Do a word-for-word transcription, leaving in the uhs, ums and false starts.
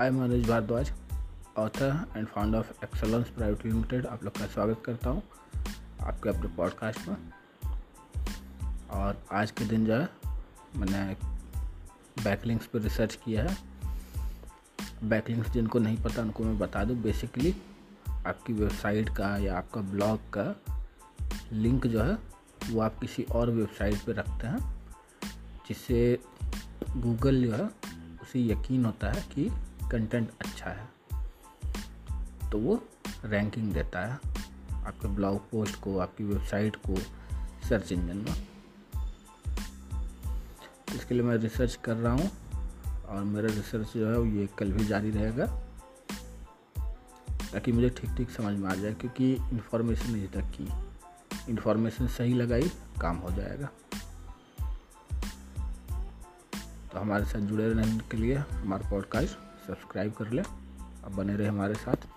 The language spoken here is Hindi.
I am Manish Bhardwaj, author and founder of excellence private limited. आप लोग का स्वागत करता हूँ आपके अपने पॉडकास्ट में। और आज के दिन जो है मैंने बैकलिंक्स पर रिसर्च किया है। बैकलिंक्स जिनको नहीं पता उनको मैं बता दूँ। बेसिकली आपकी वेबसाइट का या आपका ब्लॉग का लिंक जो है वो आप किसी और वेबसाइट पे रखते हैं, जिससे गूगल जो है उसे यकीन होता है कि कंटेंट अच्छा है, तो वो रैंकिंग देता है आपके ब्लॉग पोस्ट को, आपकी वेबसाइट को सर्च इंजन में। इसके लिए मैं रिसर्च कर रहा हूँ और मेरा रिसर्च जो है ये कल भी जारी रहेगा, ताकि मुझे ठीक ठीक समझ में आ जाए, क्योंकि information is the key. Information सही लगाई काम हो जाएगा। तो हमारे साथ जुड़े रहने के लिए हमारा पॉडकास्ट सब्सक्राइब कर लें और बने रहे हमारे साथ।